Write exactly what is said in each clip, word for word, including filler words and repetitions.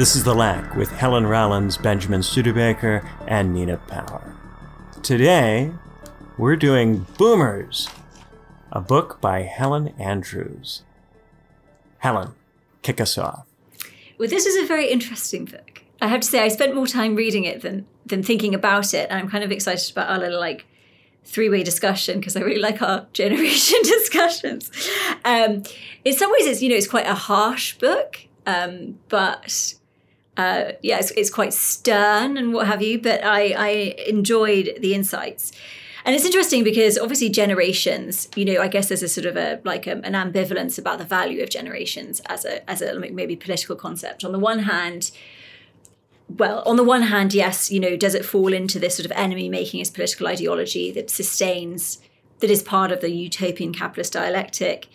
This is The Lack with Helen Rollins, Benjamin Studebaker, and Nina Power. Today, we're doing Boomers, a book by Helen Andrews. Helen, kick us off. Well, this is a very interesting book. I have to say, I spent more time reading it than than thinking about it. And I'm kind of excited about our little, like, three-way discussion because I really like our generation discussions. Um, in some ways, it's, you know, it's quite a harsh book, um, but uh, yeah, it's, it's quite stern and what have you. But I, I enjoyed the insights. And it's interesting because obviously generations, you know, I guess there's a sort of a like a, an ambivalence about the value of generations as a as a maybe political concept. On the one hand, well, on the one hand, yes, you know, does it fall into this sort of enemy making as political ideology that sustains, that is part of the utopian capitalist dialectic,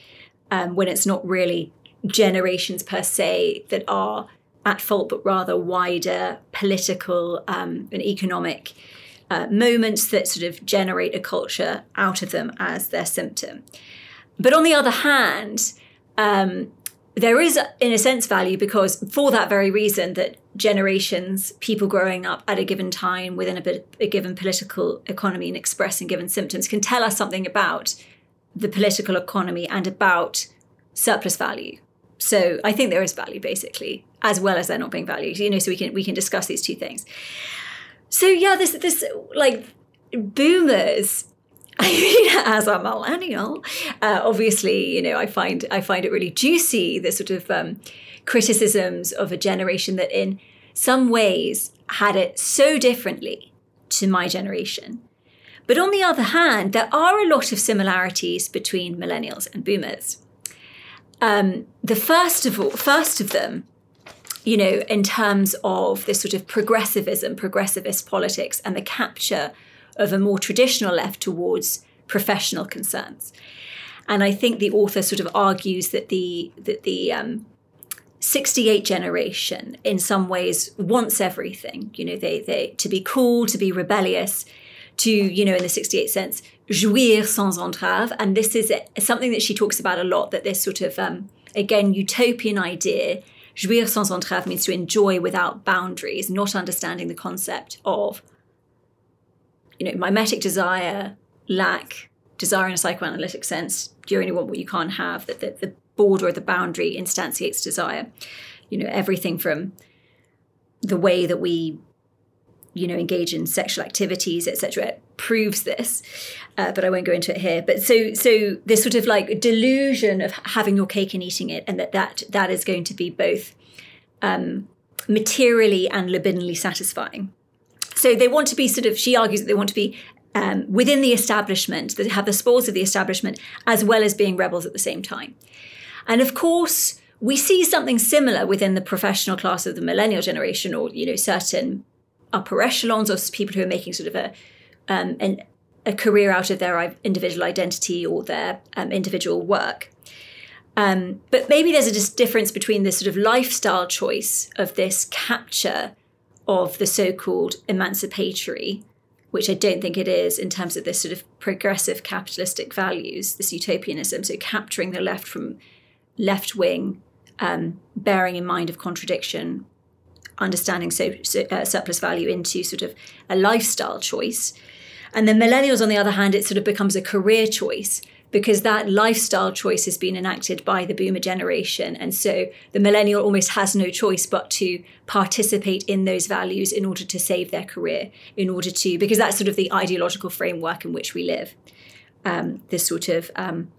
um, when it's not really generations per se that are at fault, but rather wider political um, and economic Uh, moments that sort of generate a culture out of them as their symptom. But on the other hand, um, there is, in a sense, value because for that very reason that generations, people growing up at a given time within a, bit, a given political economy and expressing given symptoms can tell us something about the political economy and about surplus value. So I think there is value, basically, as well as there not being value. You know, so we can we can discuss these two things. So yeah, this, this like, boomers, I mean, as a millennial, uh, obviously, you know, I find I find it really juicy, the sort of um, criticisms of a generation that in some ways had it so differently to my generation. But on the other hand, there are a lot of similarities between millennials and boomers. Um, the first of all, first of them, you know, in terms of this sort of progressivism, progressivist politics, and the capture of a more traditional left towards professional concerns. And I think the author sort of argues that the that the um, sixty-eight generation, in some ways, wants everything. You know, they they to be cool, to be rebellious, to, you know, in the sixty-eight sense, jouir sans entrave. And this is something that she talks about a lot, that this sort of, um, again, utopian idea. Jouir sans entrave means to enjoy without boundaries, not understanding the concept of, you know, mimetic desire, lack, desire in a psychoanalytic sense. Do you only want what you can't have? That the, the border or the boundary instantiates desire. You know, everything from the way that we, you know, engage in sexual activities, et cetera, proves this. Uh, but I won't go into it here. But so, so this sort of like delusion of having your cake and eating it, and that that, that is going to be both um, materially and libidinally satisfying. So they want to be sort of, she argues that they want to be um, within the establishment, that have the spoils of the establishment, as well as being rebels at the same time. And of course, we see something similar within the professional class of the millennial generation, or, you know, certain upper echelons, or people who are making sort of a um, an, a career out of their individual identity or their um, individual work. Um, but maybe there's a just difference between this sort of lifestyle choice of this capture of the so-called emancipatory, which I don't think it is in terms of this sort of progressive capitalistic values, this utopianism, so capturing the left from left-wing, um, bearing in mind of contradiction, understanding so, so, uh, surplus value into sort of a lifestyle choice. And then millennials, on the other hand, it sort of becomes a career choice because that lifestyle choice has been enacted by the boomer generation. And so the millennial almost has no choice but to participate in those values in order to save their career, in order to, because that's sort of the ideological framework in which we live, um, this sort of um,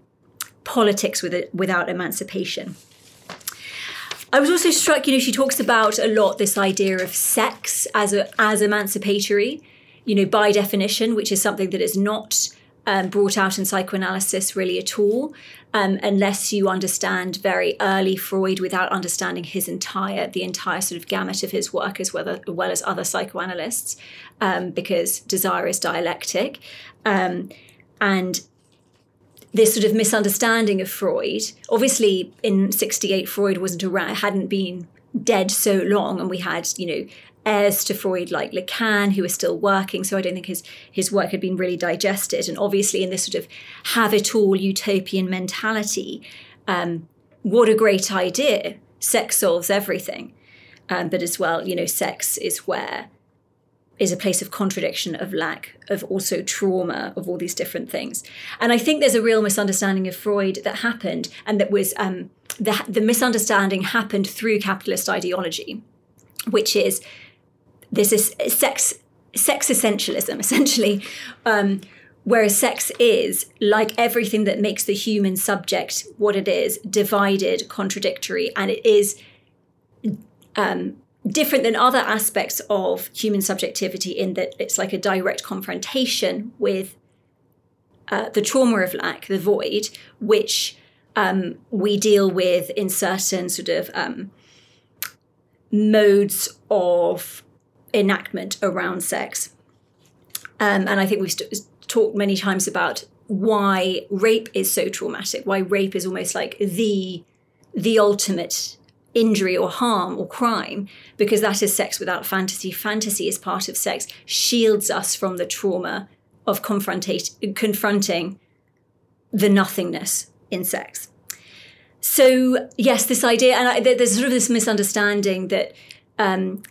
politics with a, without emancipation. I was also struck, you know, she talks about a lot this idea of sex as a, as emancipatory, you know, by definition, which is something that is not um, brought out in psychoanalysis really at all, um, unless you understand very early Freud without understanding his entire, the entire sort of gamut of his work as well as, well as other psychoanalysts, um, because desire is dialectic. Um, and this sort of misunderstanding of Freud. Obviously, in sixty-eight, Freud wasn't around, hadn't been dead so long, and we had, you know, heirs to Freud like Lacan, who was still working. So I don't think his his work had been really digested. And obviously, in this sort of have-it-all utopian mentality, um, what a great idea! Sex solves everything. um, but as well, you know, sex is where is a place of contradiction, of lack, of also trauma, of all these different things. And I think there's a real misunderstanding of Freud that happened, and that was um, the, the misunderstanding happened through capitalist ideology, which is this is sex sex essentialism, essentially, um, whereas sex is, like everything that makes the human subject what it is, divided, contradictory, and it is um, different than other aspects of human subjectivity in that it's like a direct confrontation with uh, the trauma of lack, the void, which um, we deal with in certain sort of um, modes of enactment around sex. Um, and I think we've st- talked many times about why rape is so traumatic, why rape is almost like the the ultimate injury or harm or crime, because that is sex without fantasy. Fantasy is part of sex, shields us from the trauma of confrontat- confronting the nothingness in sex. So yes, this idea, and I, there's sort of this misunderstanding that, um,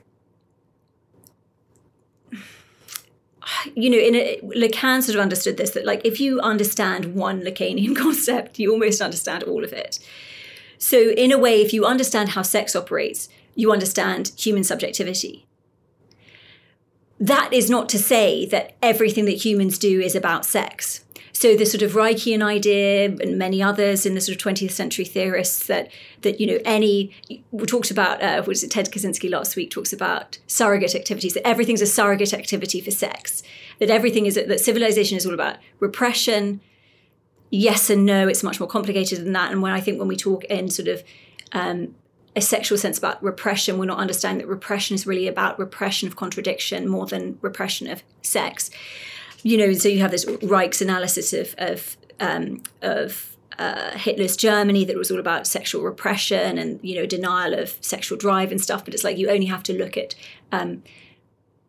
you know, in a, Lacan sort of understood this, that like if you understand one Lacanian concept, you almost understand all of it. So in a way, if you understand how sex operates, you understand human subjectivity. That is not to say that everything that humans do is about sex. So the sort of Reichian idea, and many others in the sort of twentieth century theorists, that, that you know, any, we talked about, uh, what was it, Ted Kaczynski last week talks about surrogate activities, that everything's a surrogate activity for sex, that everything is, that civilization is all about repression. Yes and no, it's much more complicated than that. And when I think when we talk in sort of um, a sexual sense about repression, we're not understanding that repression is really about repression of contradiction more than repression of sex. You know, so you have this Reich's analysis of of, um, of uh, Hitler's Germany that was all about sexual repression and, you know, denial of sexual drive and stuff. But it's like you only have to look at um,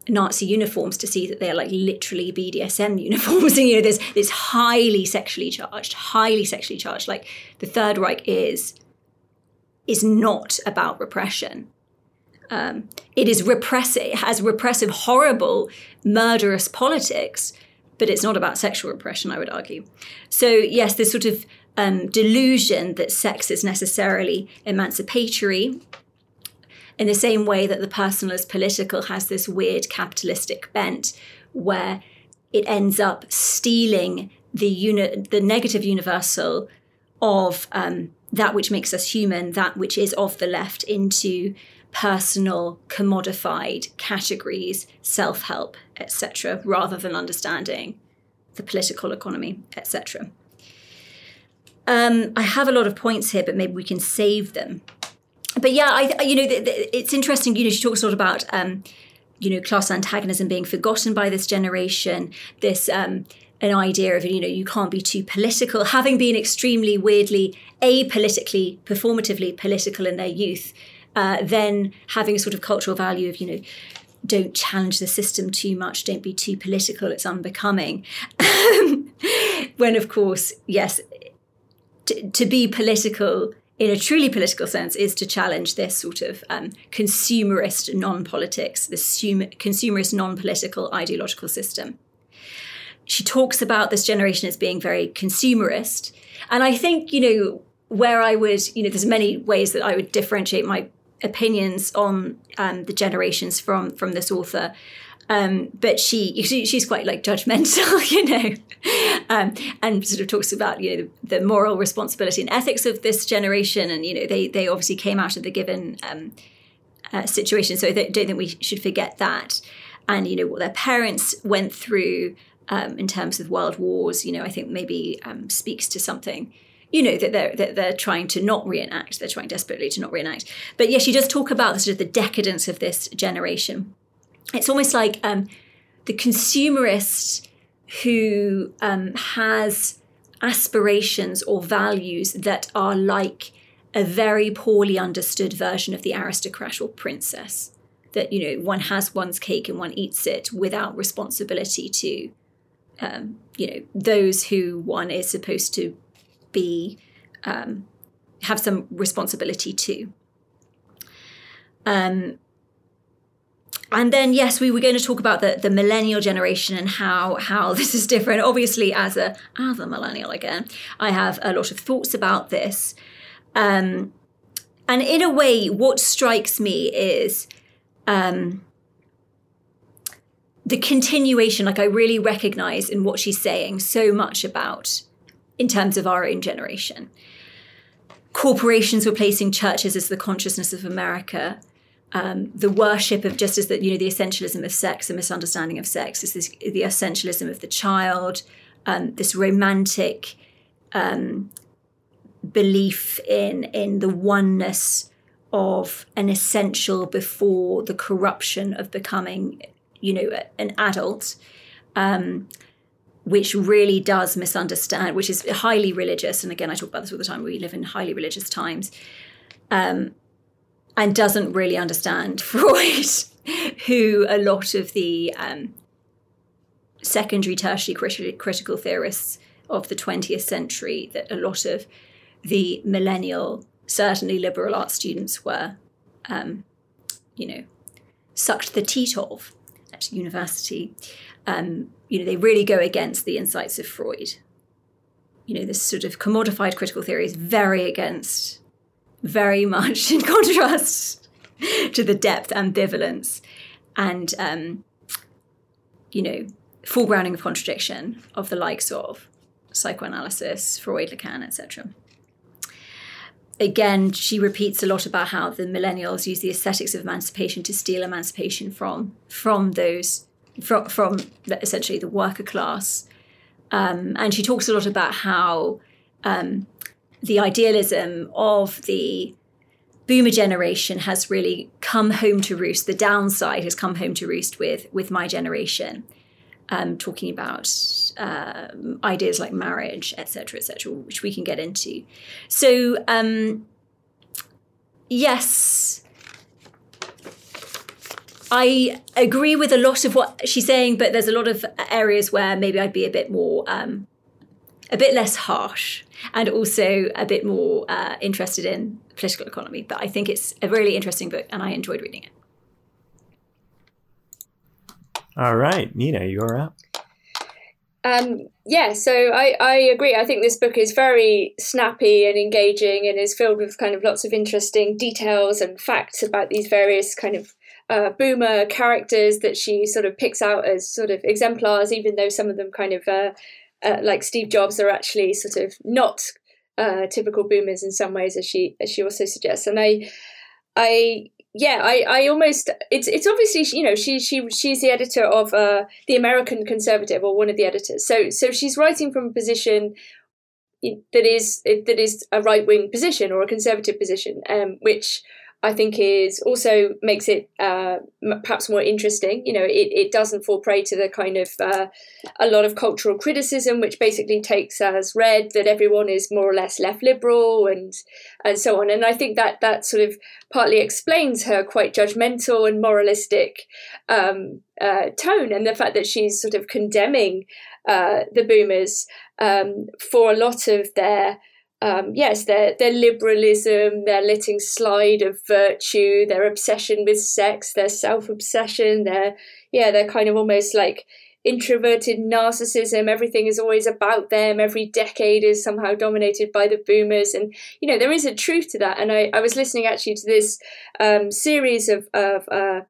Nazi uniforms to see that they're like literally B D S M uniforms. And, you know, there's this highly sexually charged, highly sexually charged. Like the Third Reich is is not about repression. Um, it is repressive, it has repressive, horrible, murderous politics, but it's not about sexual repression, I would argue. So yes, this sort of um, delusion that sex is necessarily emancipatory, in the same way that the personal is political, has this weird capitalistic bent where it ends up stealing the uni- the negative universal of um, that which makes us human, that which is of the left, into personal, commodified categories, self-help, et cetera, rather than understanding the political economy, et cetera. Um, I have a lot of points here, but maybe we can save them. But yeah, I, you know, the, the, it's interesting. You know, she talks a lot about, um, you know, class antagonism being forgotten by this generation. This um, an idea of, you know, you can't be too political, having been extremely weirdly apolitically, performatively political in their youth, uh, then having a sort of cultural value of, you know, don't challenge the system too much, don't be too political, it's unbecoming. When, of course, yes, t- to be political in a truly political sense is to challenge this sort of um, consumerist non-politics, this consumerist non-political ideological system. She talks about this generation as being very consumerist. And I think, you know, where I would, you know, there's many ways that I would differentiate my opinions on um, the generations from from this author. Um, but she, she she's quite like judgmental, you know, um, and sort of talks about, you know, the, the moral responsibility and ethics of this generation. And, you know, they they obviously came out of the given um, uh, situation. So I don't think we should forget that. And, you know, what their parents went through um, in terms of world wars, you know, I think maybe um, speaks to something, you know, that they're, that they're trying to not reenact. They're trying desperately to not reenact. But yeah, she does talk about the sort of the decadence of this generation. It's almost like um, the consumerist who um, has aspirations or values that are like a very poorly understood version of the aristocrat or princess, that, you know, one has one's cake and one eats it without responsibility to, um, you know, those who one is supposed to be, um, have some responsibility to. Um, and then, yes, we were going to talk about the, the millennial generation and how how this is different. Obviously, as a, as a millennial again, I have a lot of thoughts about this. Um, and in a way, what strikes me is um, the continuation, like I really recognise in what she's saying so much about in terms of our own generation. Corporations replacing churches as the consciousness of America. Um, the worship of just as that, you know, the essentialism of sex, the misunderstanding of sex, is this, the essentialism of the child, um, this romantic um, belief in in the oneness of an essential before the corruption of becoming, you know, an adult. Um, which really does misunderstand, which is highly religious. And again, I talk about this all the time. We live in highly religious times, um, and doesn't really understand Freud, who a lot of the um, secondary, tertiary crit- critical theorists of the twentieth century, that a lot of the millennial, certainly liberal arts students were, um, you know, sucked the teat of at university. Um, you know, they really go against the insights of Freud. You know, this sort of commodified critical theory is very against, very much in contrast to the depth, ambivalence, and, um, you know, foregrounding of contradiction of the likes of psychoanalysis, Freud, Lacan, et cetera. Again, she repeats a lot about how the millennials use the aesthetics of emancipation to steal emancipation from, from those... From, from essentially the worker class. Um, and she talks a lot about how um, the idealism of the boomer generation has really come home to roost. The downside has come home to roost with, with my generation, um, talking about uh, ideas like marriage, et cetera, et cetera, which we can get into. So, um, yes... I agree with a lot of what she's saying, but there's a lot of areas where maybe I'd be a bit more, um, a bit less harsh, and also a bit more uh, interested in political economy. But I think it's a really interesting book, and I enjoyed reading it. All right, Nina, you're up. Um, yeah, so I, I agree. I think this book is very snappy and engaging, and is filled with kind of lots of interesting details and facts about these various kind of Uh, boomer characters that she sort of picks out as sort of exemplars, even though some of them kind of uh, uh, like Steve Jobs are actually sort of not uh, typical boomers in some ways, as she as she also suggests. And I, I yeah, I, I almost it's it's obviously, you know, she she she's the editor of uh, the American Conservative, or one of the editors. So so she's writing from a position that is that is a right wing position, or a conservative position, um, which. I think is also makes it uh, perhaps more interesting. You know, it, it doesn't fall prey to the kind of uh, a lot of cultural criticism, which basically takes as read that everyone is more or less left liberal and and so on. And I think that that sort of partly explains her quite judgmental and moralistic um, uh, tone, and the fact that she's sort of condemning uh, the boomers um, for a lot of their. Um, yes, their their liberalism, their letting slide of virtue, their obsession with sex, their self-obsession, their yeah, their kind of almost like introverted narcissism. Everything is always about them. Every decade is somehow dominated by the boomers, and you know there is a truth to that. And I, I was listening actually to this um, series of of uh,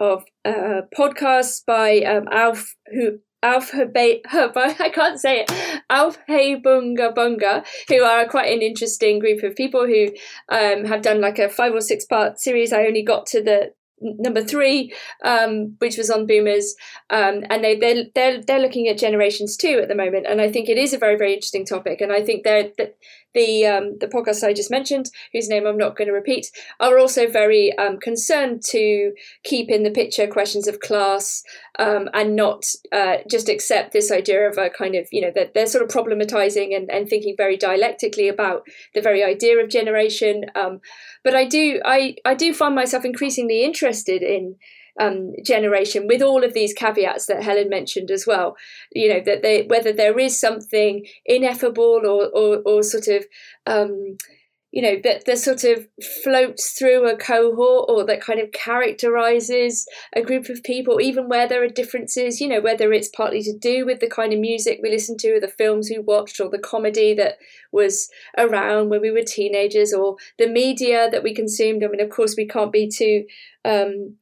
of uh, podcasts by um, Alf who. Alf, I can't say it, Alpha Bunga Bunga, who are quite an interesting group of people who um, have done like a five or six part series. I only got to the number three, um, which was on boomers, um, and they they're, they're they're looking at generations too at the moment, and I think it is a very very interesting topic. And I think they're the the, um, the podcast I just mentioned, whose name I'm not going to repeat, are also very um, concerned to keep in the picture questions of class, um, and not uh, just accept this idea of a kind of, you know, that they're sort of problematizing and, and thinking very dialectically about the very idea of generation. Um, but I do I I do find myself increasingly interested. Interested in um, generation, with all of these caveats that Helen mentioned as well. You know, that they, whether there is something ineffable or or, or sort of um, you know, that, that sort of floats through a cohort, or that kind of characterizes a group of people, even where there are differences, you know, whether it's partly to do with the kind of music we listen to, or the films we watched, or the comedy that was around when we were teenagers, or the media that we consumed. I mean, of course, we can't be too... Um,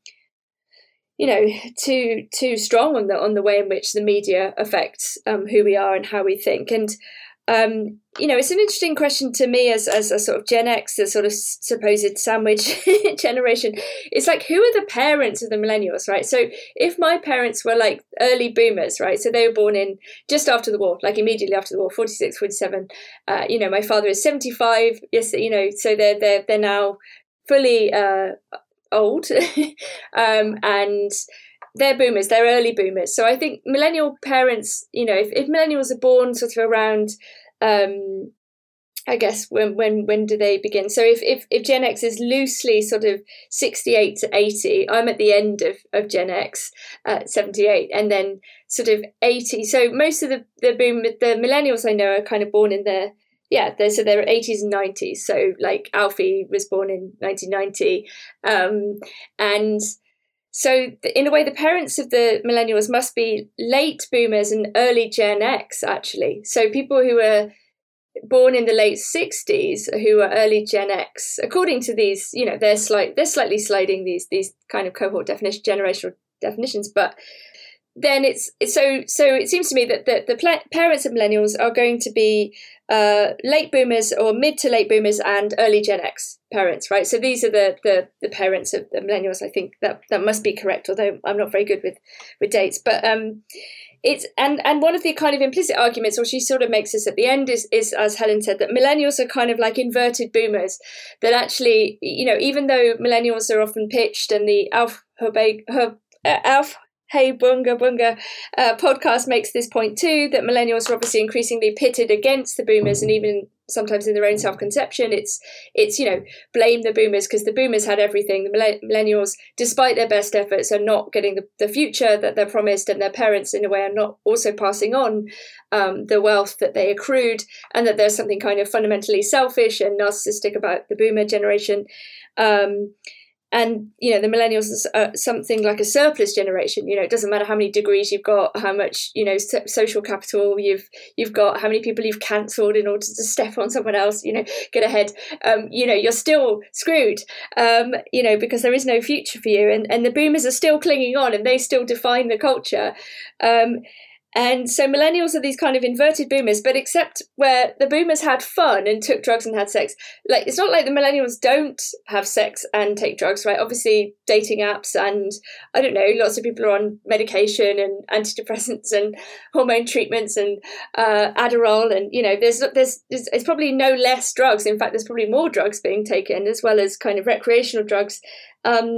you know, too too strong on the on the way in which the media affects um, who we are and how we think. And um, you know, it's an interesting question to me as as a sort of Gen X, the sort of supposed sandwich generation. It's like, who are the parents of the millennials, right? So if my parents were like early boomers, right? So they were born in just after the war, like immediately after the war, forty-six, forty-seven. Uh, you know, my father is seventy-five. Yes, you know, so they're they're they're now fully uh, old um and they're boomers, they're early boomers. So I think millennial parents, you know, if, if millennials are born sort of around um I guess when when when do they begin? So if if, if Gen X is loosely sort of sixty-eight to eighty, I'm at the end of, of Gen X at seventy-eight, and then sort of eighty. So most of the, the boom the millennials I know are kind of born in their Yeah, they're, so they're eighties and nineties. So like Alfie was born in nineteen ninety. Um, and so in a way, the parents of the millennials must be late boomers and early Gen X, actually. So people who are born in the late sixties who are early Gen X, according to these, you know, they're, slight, they're slightly sliding these these kind of cohort definition, generational definitions, but... Then it's so so. It seems to me that the, the parents of millennials are going to be uh, late boomers or mid to late boomers and early Gen X parents, right? So these are the the, the parents of the millennials. I think that, that must be correct, although I'm not very good with, with dates. But um, it's and, and one of the kind of implicit arguments, or she sort of makes this at the end, is is as Helen said, that millennials are kind of like inverted boomers. That actually, you know, even though millennials are often pitched and the Alf her Alf. Hey Bunga Bunga uh, podcast makes this point too, that millennials are obviously increasingly pitted against the boomers, and even sometimes in their own self-conception it's it's you know, blame the boomers because the boomers had everything, the millennials, despite their best efforts, are not getting the, the future that they're promised, and their parents in a way are not also passing on um, the wealth that they accrued, and that there's something kind of fundamentally selfish and narcissistic about the boomer generation. Um And, you know, the millennials are something like a surplus generation. You know, it doesn't matter how many degrees you've got, how much, you know, so- social capital you've you've got, how many people you've cancelled in order to step on someone else, you know, get ahead. Um, you know, you're still screwed, um, you know, because there is no future for you. And, and the boomers are still clinging on, and they still define the culture. Um And so millennials are these kind of inverted boomers, but except where the boomers had fun and took drugs and had sex, like it's not like the millennials don't have sex and take drugs, right? Obviously, dating apps and, I don't know, lots of people are on medication and antidepressants and hormone treatments and uh, Adderall, and, you know, there's, there's there's it's probably no less drugs. In fact, there's probably more drugs being taken, as well as kind of recreational drugs. Um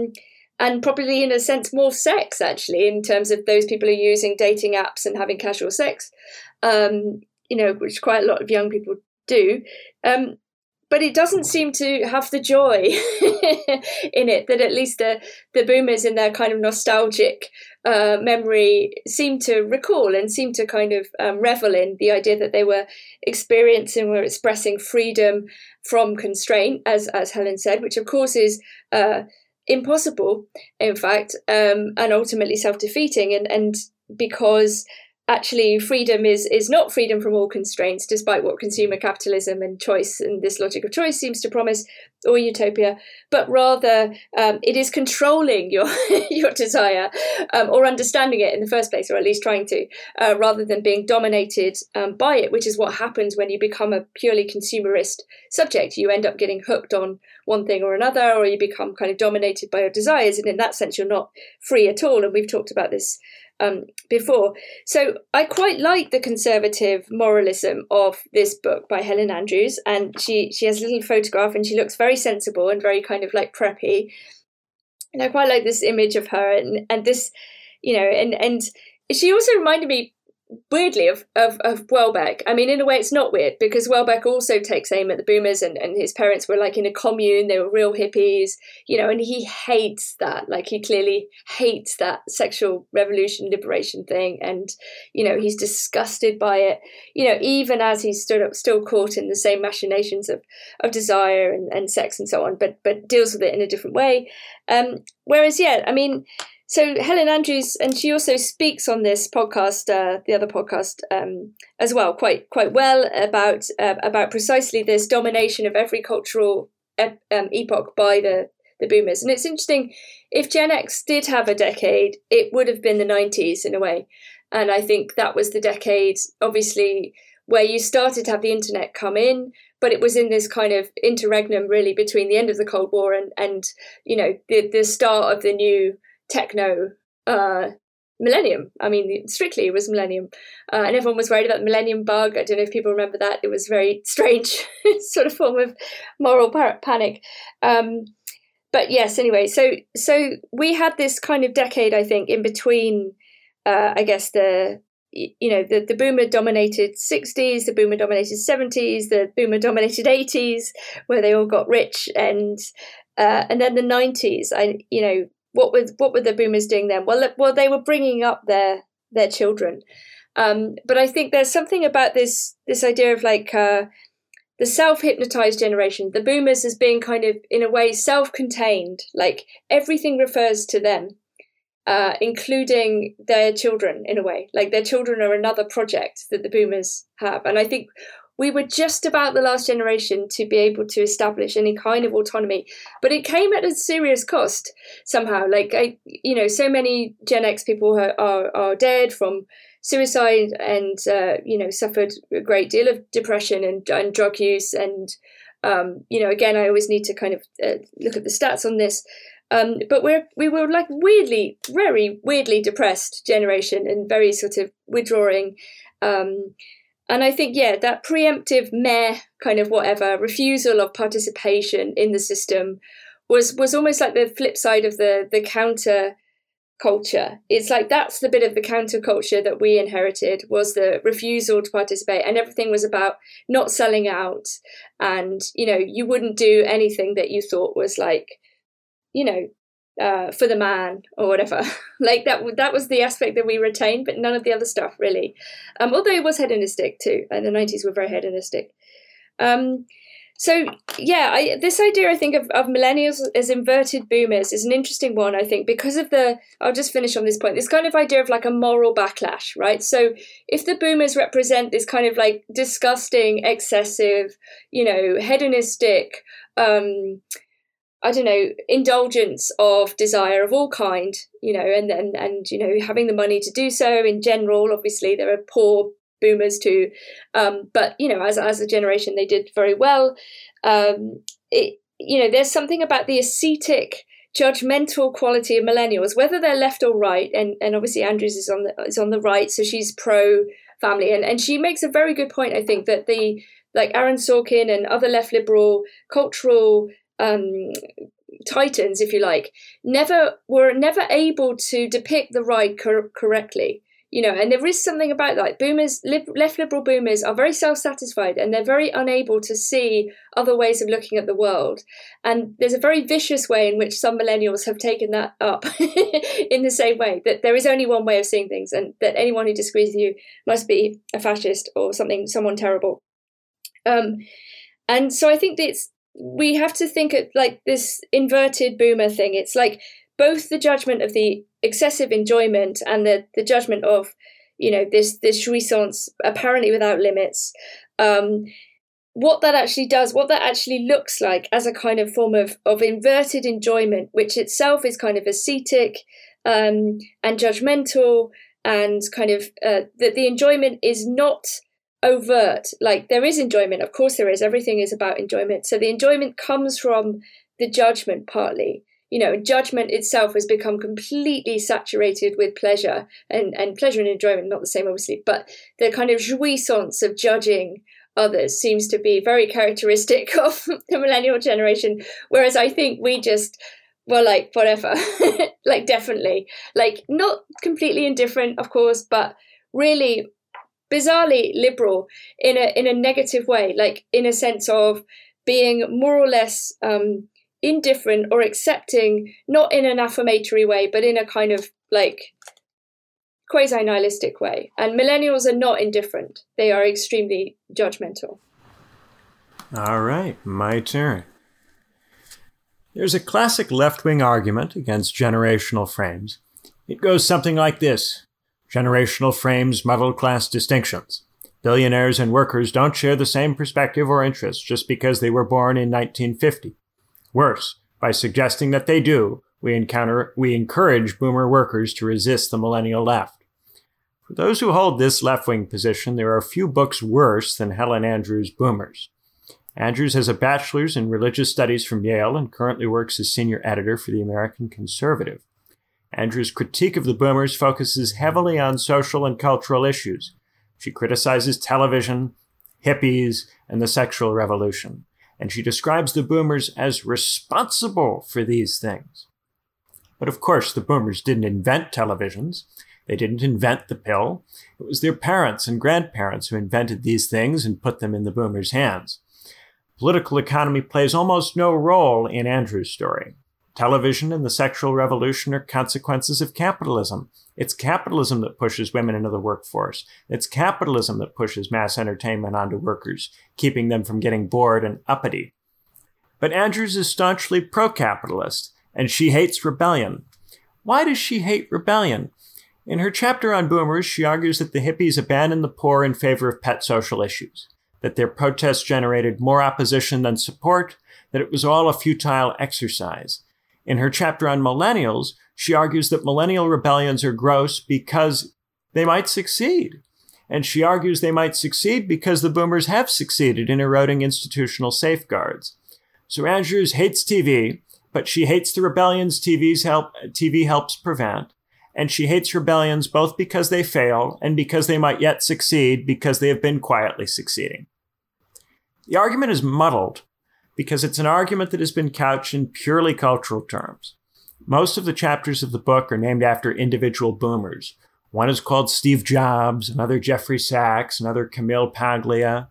And probably, in a sense, more sex, actually, in terms of those people who are using dating apps and having casual sex, um, you know, which quite a lot of young people do. Um, but it doesn't seem to have the joy in it that at least the, the boomers in their kind of nostalgic uh, memory seem to recall and seem to kind of um, revel in the idea that they were experiencing, were expressing freedom from constraint, as, as Helen said, which, of course, is... Uh, impossible, in fact, um, and ultimately self-defeating, and, and because actually freedom is is not freedom from all constraints, despite what consumer capitalism and choice and this logic of choice seems to promise, or utopia, but rather um, it is controlling your your desire, um, or understanding it in the first place, or at least trying to, uh, rather than being dominated um, by it, which is what happens when you become a purely consumerist subject. You end up getting hooked on one thing or another, or you become kind of dominated by your desires, and in that sense you're not free at all, and we've talked about this Um, before. So I quite like the conservative moralism of this book by Helen Andrews, and she, she has a little photograph and she looks very sensible and very kind of like preppy, and I quite like this image of her, and, and this, you know, and, and she also reminded me weirdly, of, of, of Welbeck. I mean, in a way, it's not weird, because Welbeck also takes aim at the boomers, and, and his parents were like in a commune. They were real hippies, you know, and he hates that. Like, he clearly hates that sexual revolution, liberation thing. And, you know, he's disgusted by it, you know, even as he's stood up, still caught in the same machinations of, of desire and, and sex and so on, but, but deals with it in a different way. Um, whereas, yeah, I mean, so Helen Andrews, and she also speaks on this podcast, uh, the other podcast, um, as well, quite quite well about uh, about precisely this domination of every cultural ep- um, epoch by the, the boomers. And it's interesting, if Gen X did have a decade, it would have been the nineties in a way. And I think that was the decade, obviously, where you started to have the internet come in, but it was in this kind of interregnum, really, between the end of the Cold War and, and you know, the, the start of the new techno uh millennium. I mean, strictly it was millennium, uh, and everyone was worried about the millennium bug. I don't know if people remember that. It was very strange sort of form of moral panic, um but yes, anyway, so so we had this kind of decade, I think, in between uh I guess the you know the, the boomer dominated sixties, the boomer dominated seventies, the boomer dominated eighties, where they all got rich, and uh and then the nineties. I you know What were what were the boomers doing then? Well, well, they were bringing up their their children, um, but I think there's something about this this idea of like uh, the self-hypnotized generation, the boomers, as being kind of in a way self-contained. Like everything refers to them, uh, including their children in a way. Like their children are another project that the boomers have, and I think we were just about the last generation to be able to establish any kind of autonomy, but it came at a serious cost somehow. Like, I, you know, so many Gen X people are are, are dead from suicide, and uh, you know, suffered a great deal of depression and, and drug use, and um, you know, again, I always need to kind of uh, look at the stats on this. Um, but we're we were like weirdly, very weirdly depressed generation, and very sort of withdrawing. Um, And I think, yeah, that preemptive meh kind of whatever, refusal of participation in the system was was almost like the flip side of the the counter culture. It's like that's the bit of the counterculture that we inherited, was the refusal to participate, and everything was about not selling out, and you know, you wouldn't do anything that you thought was like, you know, uh, for the man or whatever. Like that that was the aspect that we retained, but none of the other stuff really. Um, although it was hedonistic too, and the nineties were very hedonistic. Um, so yeah, I, this idea I think of, of millennials as inverted boomers is an interesting one, I think, because of the, I'll just finish on this point, this kind of idea of like a moral backlash, right? So if the boomers represent this kind of like disgusting, excessive, you know, hedonistic, um, I don't know, indulgence of desire of all kind, you know, and, and, and, you know, having the money to do so in general. Obviously there are poor boomers too. Um, but, you know, as, as a generation, they did very well. Um, it, you know, there's something about the ascetic, judgmental quality of millennials, whether they're left or right. And, and obviously Andrews is on the, is on the right. So she's pro family. And, and she makes a very good point, I think, that the, like Aaron Sorkin and other left liberal cultural Um, titans, if you like, never were never able to depict the right cor- correctly, you know. And there is something about that. Boomers, lib- left liberal boomers, are very self-satisfied, and they're very unable to see other ways of looking at the world. And there's a very vicious way in which some millennials have taken that up in the same way, that there is only one way of seeing things, and that anyone who disagrees with you must be a fascist or something, someone terrible. Um, and so I think that it's, we have to think of like this inverted boomer thing. It's like both the judgment of the excessive enjoyment and the, the judgment of, you know, this, this jouissance apparently without limits. Um, what that actually does, what that actually looks like as a kind of form of, of inverted enjoyment, which itself is kind of ascetic um, and judgmental, and kind of uh, that the enjoyment is not overt. Like there is enjoyment, of course there is, everything is about enjoyment, so the enjoyment comes from the judgment partly, you know. Judgment itself has become completely saturated with pleasure, and and pleasure and enjoyment not the same obviously, but the kind of jouissance of judging others seems to be very characteristic of the millennial generation, whereas I think we just were like whatever like definitely like not completely indifferent, of course, but really bizarrely liberal in a in a negative way, like in a sense of being more or less um, indifferent or accepting, not in an affirmatory way, but in a kind of like quasi-nihilistic way. And millennials are not indifferent. They are extremely judgmental. All right, my turn. There's a classic left-wing argument against generational frames. It goes something like this. Generational frames muddle class distinctions. Billionaires and workers don't share the same perspective or interests just because they were born in nineteen fifty. Worse, by suggesting that they do, we encounter, we encourage boomer workers to resist the millennial left. For those who hold this left-wing position, there are few books worse than Helen Andrews' Boomers. Andrews has a bachelor's in religious studies from Yale and currently works as senior editor for the American Conservative. Andrews' critique of the boomers focuses heavily on social and cultural issues. She criticizes television, hippies, and the sexual revolution, and she describes the boomers as responsible for these things. But of course, the boomers didn't invent televisions. They didn't invent the pill. It was their parents and grandparents who invented these things and put them in the boomers' hands. Political economy plays almost no role in Andrews' story. Television and the sexual revolution are consequences of capitalism. It's capitalism that pushes women into the workforce. It's capitalism that pushes mass entertainment onto workers, keeping them from getting bored and uppity. But Andrews is staunchly pro-capitalist, and she hates rebellion. Why does she hate rebellion? In her chapter on boomers, she argues that the hippies abandoned the poor in favor of pet social issues, that their protests generated more opposition than support, that it was all a futile exercise. In her chapter on millennials, she argues that millennial rebellions are gross because they might succeed. And she argues they might succeed because the boomers have succeeded in eroding institutional safeguards. So Andrews hates T V, but she hates the rebellions T V's help, T V helps prevent. And she hates rebellions both because they fail and because they might yet succeed because they have been quietly succeeding. The argument is muddled because it's an argument that has been couched in purely cultural terms. Most of the chapters of the book are named after individual boomers. One is called Steve Jobs, another Jeffrey Sachs, another Camille Paglia.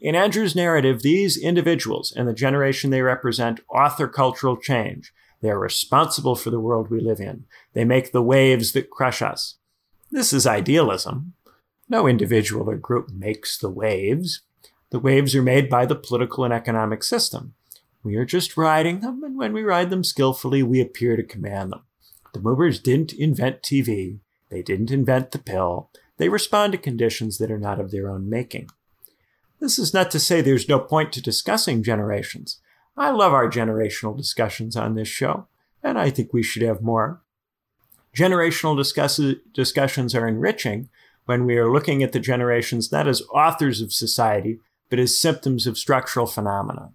In Andrews' narrative, these individuals and the generation they represent author cultural change. They are responsible for the world we live in. They make the waves that crush us. This is idealism. No individual or group makes the waves. The waves are made by the political and economic system. We are just riding them, and when we ride them skillfully, we appear to command them. The boomers didn't invent T V. They didn't invent the pill. They respond to conditions that are not of their own making. This is not to say there's no point to discussing generations. I love our generational discussions on this show, and I think we should have more. Generational discuss- discussions are enriching when we are looking at the generations not as authors of society, but as symptoms of structural phenomena.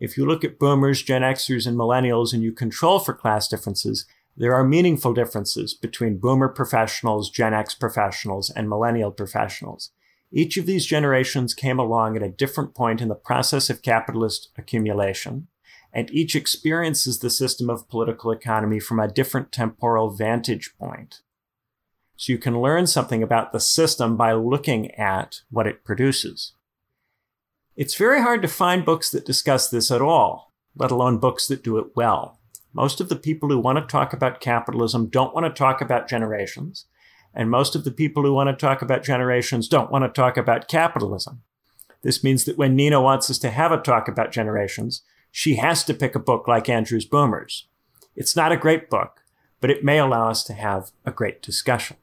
If you look at boomers, Gen Xers, and millennials, and you control for class differences, there are meaningful differences between boomer professionals, Gen X professionals, and millennial professionals. Each of these generations came along at a different point in the process of capitalist accumulation, and each experiences the system of political economy from a different temporal vantage point. So you can learn something about the system by looking at what it produces. It's very hard to find books that discuss this at all, let alone books that do it well. Most of the people who want to talk about capitalism don't want to talk about generations. And most of the people who want to talk about generations don't want to talk about capitalism. This means that when Nina wants us to have a talk about generations, she has to pick a book like Andrews' Boomers. It's not a great book, but it may allow us to have a great discussion.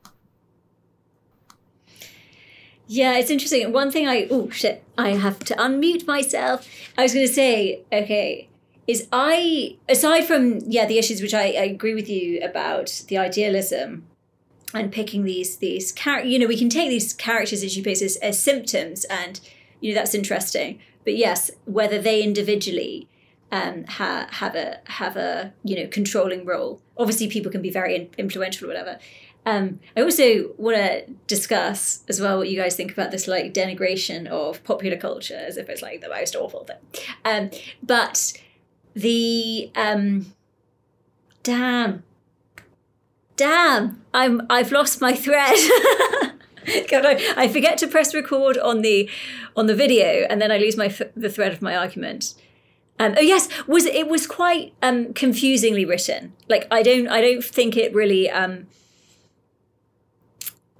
Yeah, it's interesting. One thing I, oh shit, I have to unmute myself. I was going to say, okay, is I, aside from, yeah, the issues which I, I agree with you about, the idealism, and picking these, these characters, you know, we can take these characters, as you put, as, as symptoms, and, you know, that's interesting. But yes, whether they individually um, ha- have a, have a, you know, controlling role. Obviously, people can be very in- influential or whatever. Um, I also want to discuss as well what you guys think about this, like, denigration of popular culture as if it's, like, the most awful thing. Um, but the, um, damn, Damn, I'm I've lost my thread. God, I, I forget to press record on the on the video, and then I lose my the thread of my argument. Um, oh yes, was it was quite um, confusingly written. Like I don't I don't think it really. Um,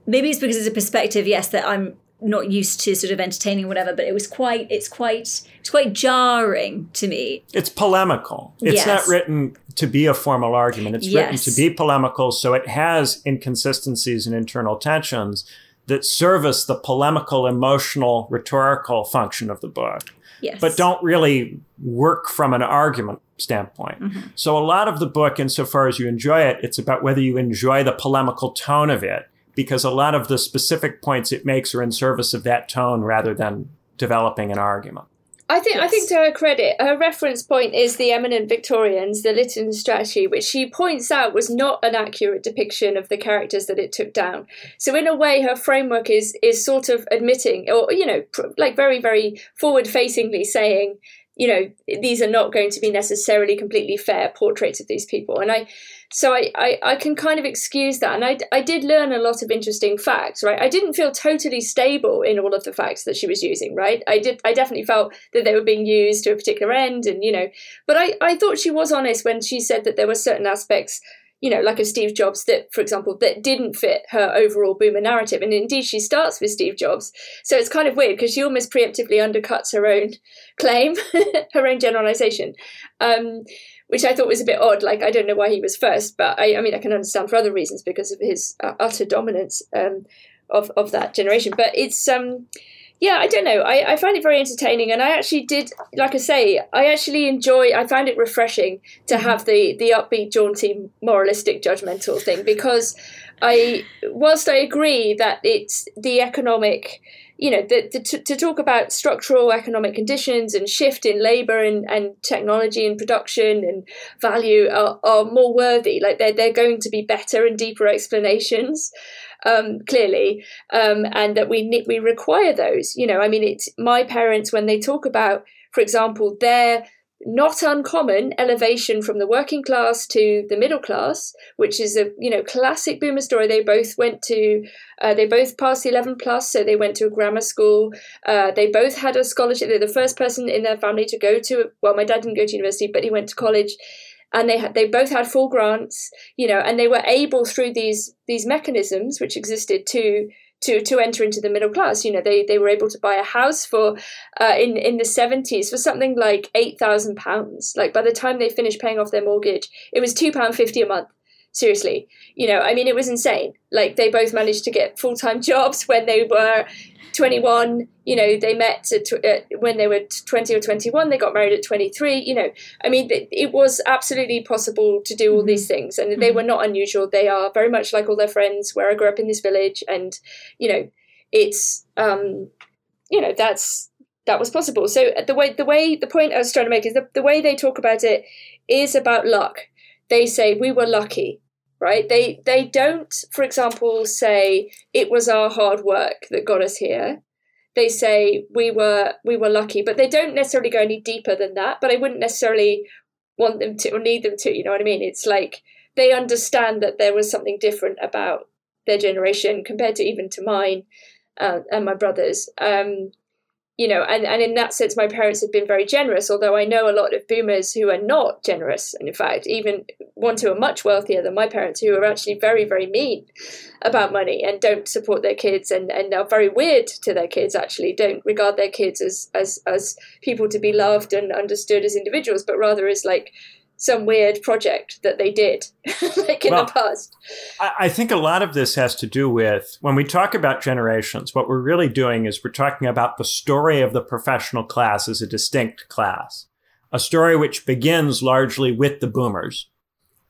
maybe it's because it's a perspective, yes, that I'm not used to sort of entertaining, or whatever. But it was quite it's quite it's quite jarring to me. It's polemical. It's yes. not written to be a formal argument. It's yes. written to be polemical, so it has inconsistencies and internal tensions that service the polemical, emotional, rhetorical function of the book, yes. but don't really work from an argument standpoint. Mm-hmm. So a lot of the book, insofar as you enjoy it, it's about whether you enjoy the polemical tone of it, because a lot of the specific points it makes are in service of that tone rather than developing an argument. I think yes. I think to her credit, her reference point is the Eminent Victorians, the Lytton Strachey, which she points out was not an accurate depiction of the characters that it took down. So in a way, her framework is is sort of admitting, or, you know, like very, very forward-facingly saying, you know, these are not going to be necessarily completely fair portraits of these people. And I... So I, I, I can kind of excuse that. And I, I did learn a lot of interesting facts, right? I didn't feel totally stable in all of the facts that she was using, right? I did. I definitely felt that they were being used to a particular end and, you know, but I, I thought she was honest when she said that there were certain aspects, you know, like of Steve Jobs that, for example, that didn't fit her overall boomer narrative. And indeed, she starts with Steve Jobs. So it's kind of weird because she almost preemptively undercuts her own claim, her own generalization. Um which I thought was a bit odd. Like, I don't know why he was first, but I, I mean, I can understand for other reasons because of his uh, utter dominance um, of, of that generation. But it's, um, yeah, I don't know. I, I find it very entertaining. And I actually did, like I say, I actually enjoy, I found it refreshing to have the, the upbeat, jaunty, moralistic, judgmental thing, because I, whilst I agree that it's the economic, you know, the, the, to, to talk about structural economic conditions and shift in labour and, and technology and production and value are, are more worthy. Like they're, they're going to be better and deeper explanations, um, clearly, um, and that we we require those. You know, I mean, it's my parents when they talk about, for example, their not uncommon elevation from the working class to the middle class, which is a, you know, classic boomer story. They both went to, uh, they both passed the eleven plus, so they went to a grammar school. Uh, they both had a scholarship. They're the first person in their family to go to, well, my dad didn't go to university, but he went to college. And they had, they both had full grants, you know, and they were able through these these mechanisms which existed to to to enter into the middle class. You know, they they were able to buy a house for uh, in in the seventies for something like eight thousand pounds. Like by the time they finished paying off their mortgage, it was two pound fifty a month. Seriously, you know, I mean, it was insane. Like they both managed to get full time jobs when they were twenty-one. You know, they met at tw- uh, when they were twenty or twenty-one. They got married at twenty-three. You know, I mean, th- it was absolutely possible to do all mm-hmm. these things, and mm-hmm. they were not unusual. They are very much like all their friends. Where I grew up in this village, and you know, it's um, you know, that's that was possible. So the way the way the point I was trying to make is the, the way they talk about it is about luck. They say we were lucky. Right? They they don't, for example, say it was our hard work that got us here. They say we were we were lucky, but they don't necessarily go any deeper than that. But I wouldn't necessarily want them to or need them to. You know what I mean? It's like they understand that there was something different about their generation compared to even to mine uh, and my brother's. Um, you know, and, and in that sense, my parents have been very generous, although I know a lot of boomers who are not generous. And in fact, even ones who are much wealthier than my parents, who are actually very, very mean about money and don't support their kids and, and are very weird to their kids, actually, don't regard their kids as, as, as people to be loved and understood as individuals, but rather as like some weird project that they did like in well, the past. I think a lot of this has to do with when we talk about generations, what we're really doing is we're talking about the story of the professional class as a distinct class, a story which begins largely with the boomers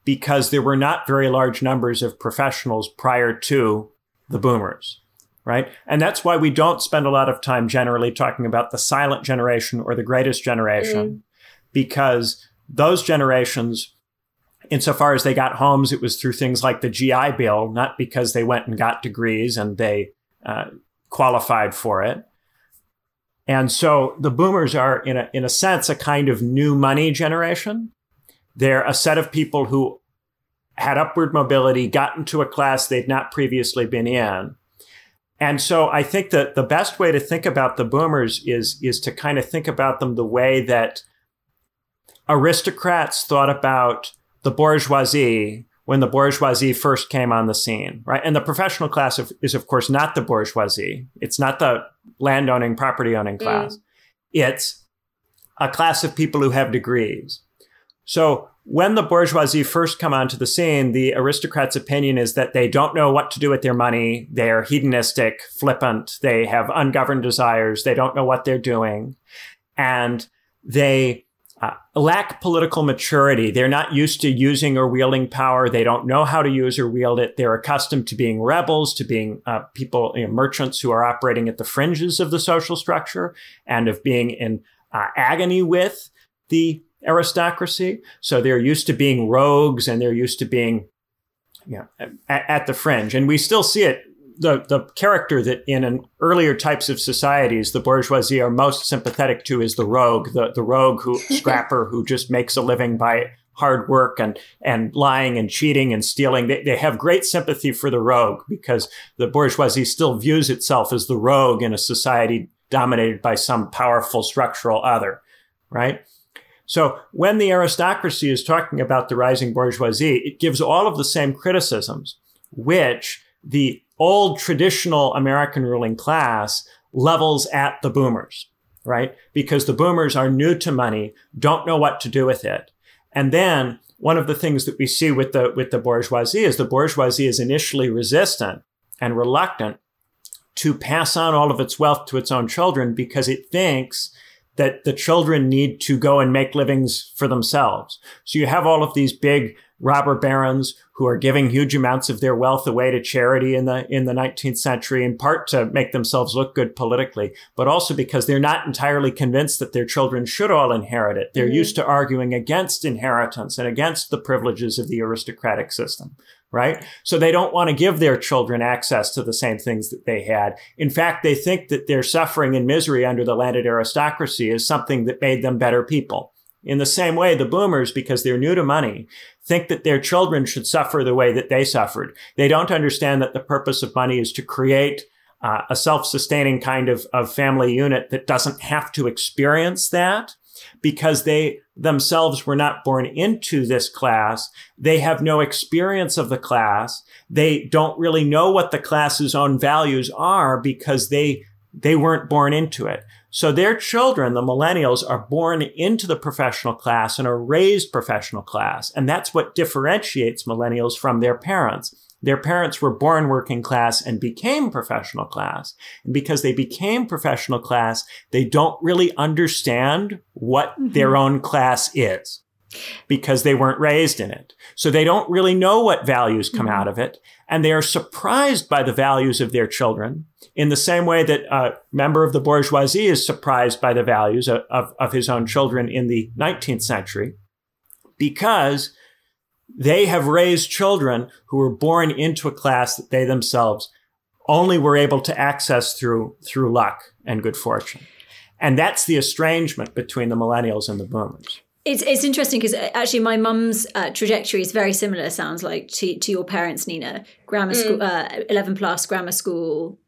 because there were not very large numbers of professionals prior to the boomers. Right. And that's why we don't spend a lot of time generally talking about the silent generation or the greatest generation, mm. because those generations, insofar as they got homes, it was through things like the G I Bill, not because they went and got degrees and they uh, qualified for it. And so the boomers are, in a, in a sense, a kind of new money generation. They're a set of people who had upward mobility, got into a class they'd not previously been in, And so I think that the best way to think about the boomers is, is to kind of think about them the way that aristocrats thought about the bourgeoisie when the bourgeoisie first came on the scene, right? And the professional class of, is, of course, not the bourgeoisie. It's not the landowning, property-owning class. Mm. It's a class of people who have degrees. So when the bourgeoisie first come onto the scene, the aristocrats' opinion is that they don't know what to do with their money. They are hedonistic, flippant. They have ungoverned desires. They don't know what they're doing. And they uh, lack political maturity. They're not used to using or wielding power. They don't know how to use or wield it. They're accustomed to being rebels, to being uh, people, you know, merchants who are operating at the fringes of the social structure and of being in uh, agony with the aristocracy. So they're used to being rogues and they're used to being, you know, at, at the fringe. And we still see it, the, the character that in an earlier types of societies, the bourgeoisie are most sympathetic to is the rogue, the, the rogue who scrapper who just makes a living by hard work and, and lying and cheating and stealing. They, they have great sympathy for the rogue because the bourgeoisie still views itself as the rogue in a society dominated by some powerful structural other, right? So when the aristocracy is talking about the rising bourgeoisie, it gives all of the same criticisms, which the old traditional American ruling class levels at the boomers, right? Because the boomers are new to money, don't know what to do with it. And then one of the things that we see with the, with the bourgeoisie is the bourgeoisie is initially resistant and reluctant to pass on all of its wealth to its own children because it thinks that the children need to go and make livings for themselves. So you have all of these big robber barons who are giving huge amounts of their wealth away to charity in the in the nineteenth century, in part to make themselves look good politically, but also because they're not entirely convinced that their children should all inherit it. They're mm-hmm. used to arguing against inheritance and against the privileges of the aristocratic system, right? So they don't want to give their children access to the same things that they had. In fact, they think that their suffering and misery under the landed aristocracy is something that made them better people. In the same way, the boomers, because they're new to money, think that their children should suffer the way that they suffered. They don't understand that the purpose of money is to create uh, a self-sustaining kind of, of family unit that doesn't have to experience that because they themselves were not born into this class. They have no experience of the class. They don't really know what the class's own values are because they they weren't born into it. So their children, the millennials, are born into the professional class and are raised professional class. And that's what differentiates millennials from their parents. Their parents were born working class and became professional class. And because they became professional class, they don't really understand what mm-hmm. their own class is because they weren't raised in it. So they don't really know what values come mm-hmm. out of it. And they are surprised by the values of their children in the same way that a member of the bourgeoisie is surprised by the values of, of, of his own children in the nineteenth century, because they have raised children who were born into a class that they themselves only were able to access through, through luck and good fortune. And that's the estrangement between the millennials and the boomers. It's it's interesting because actually my mum's uh, trajectory is very similar, sounds like, to, to your parents, Nina. Grammar mm. school, uh, eleven plus, grammar school,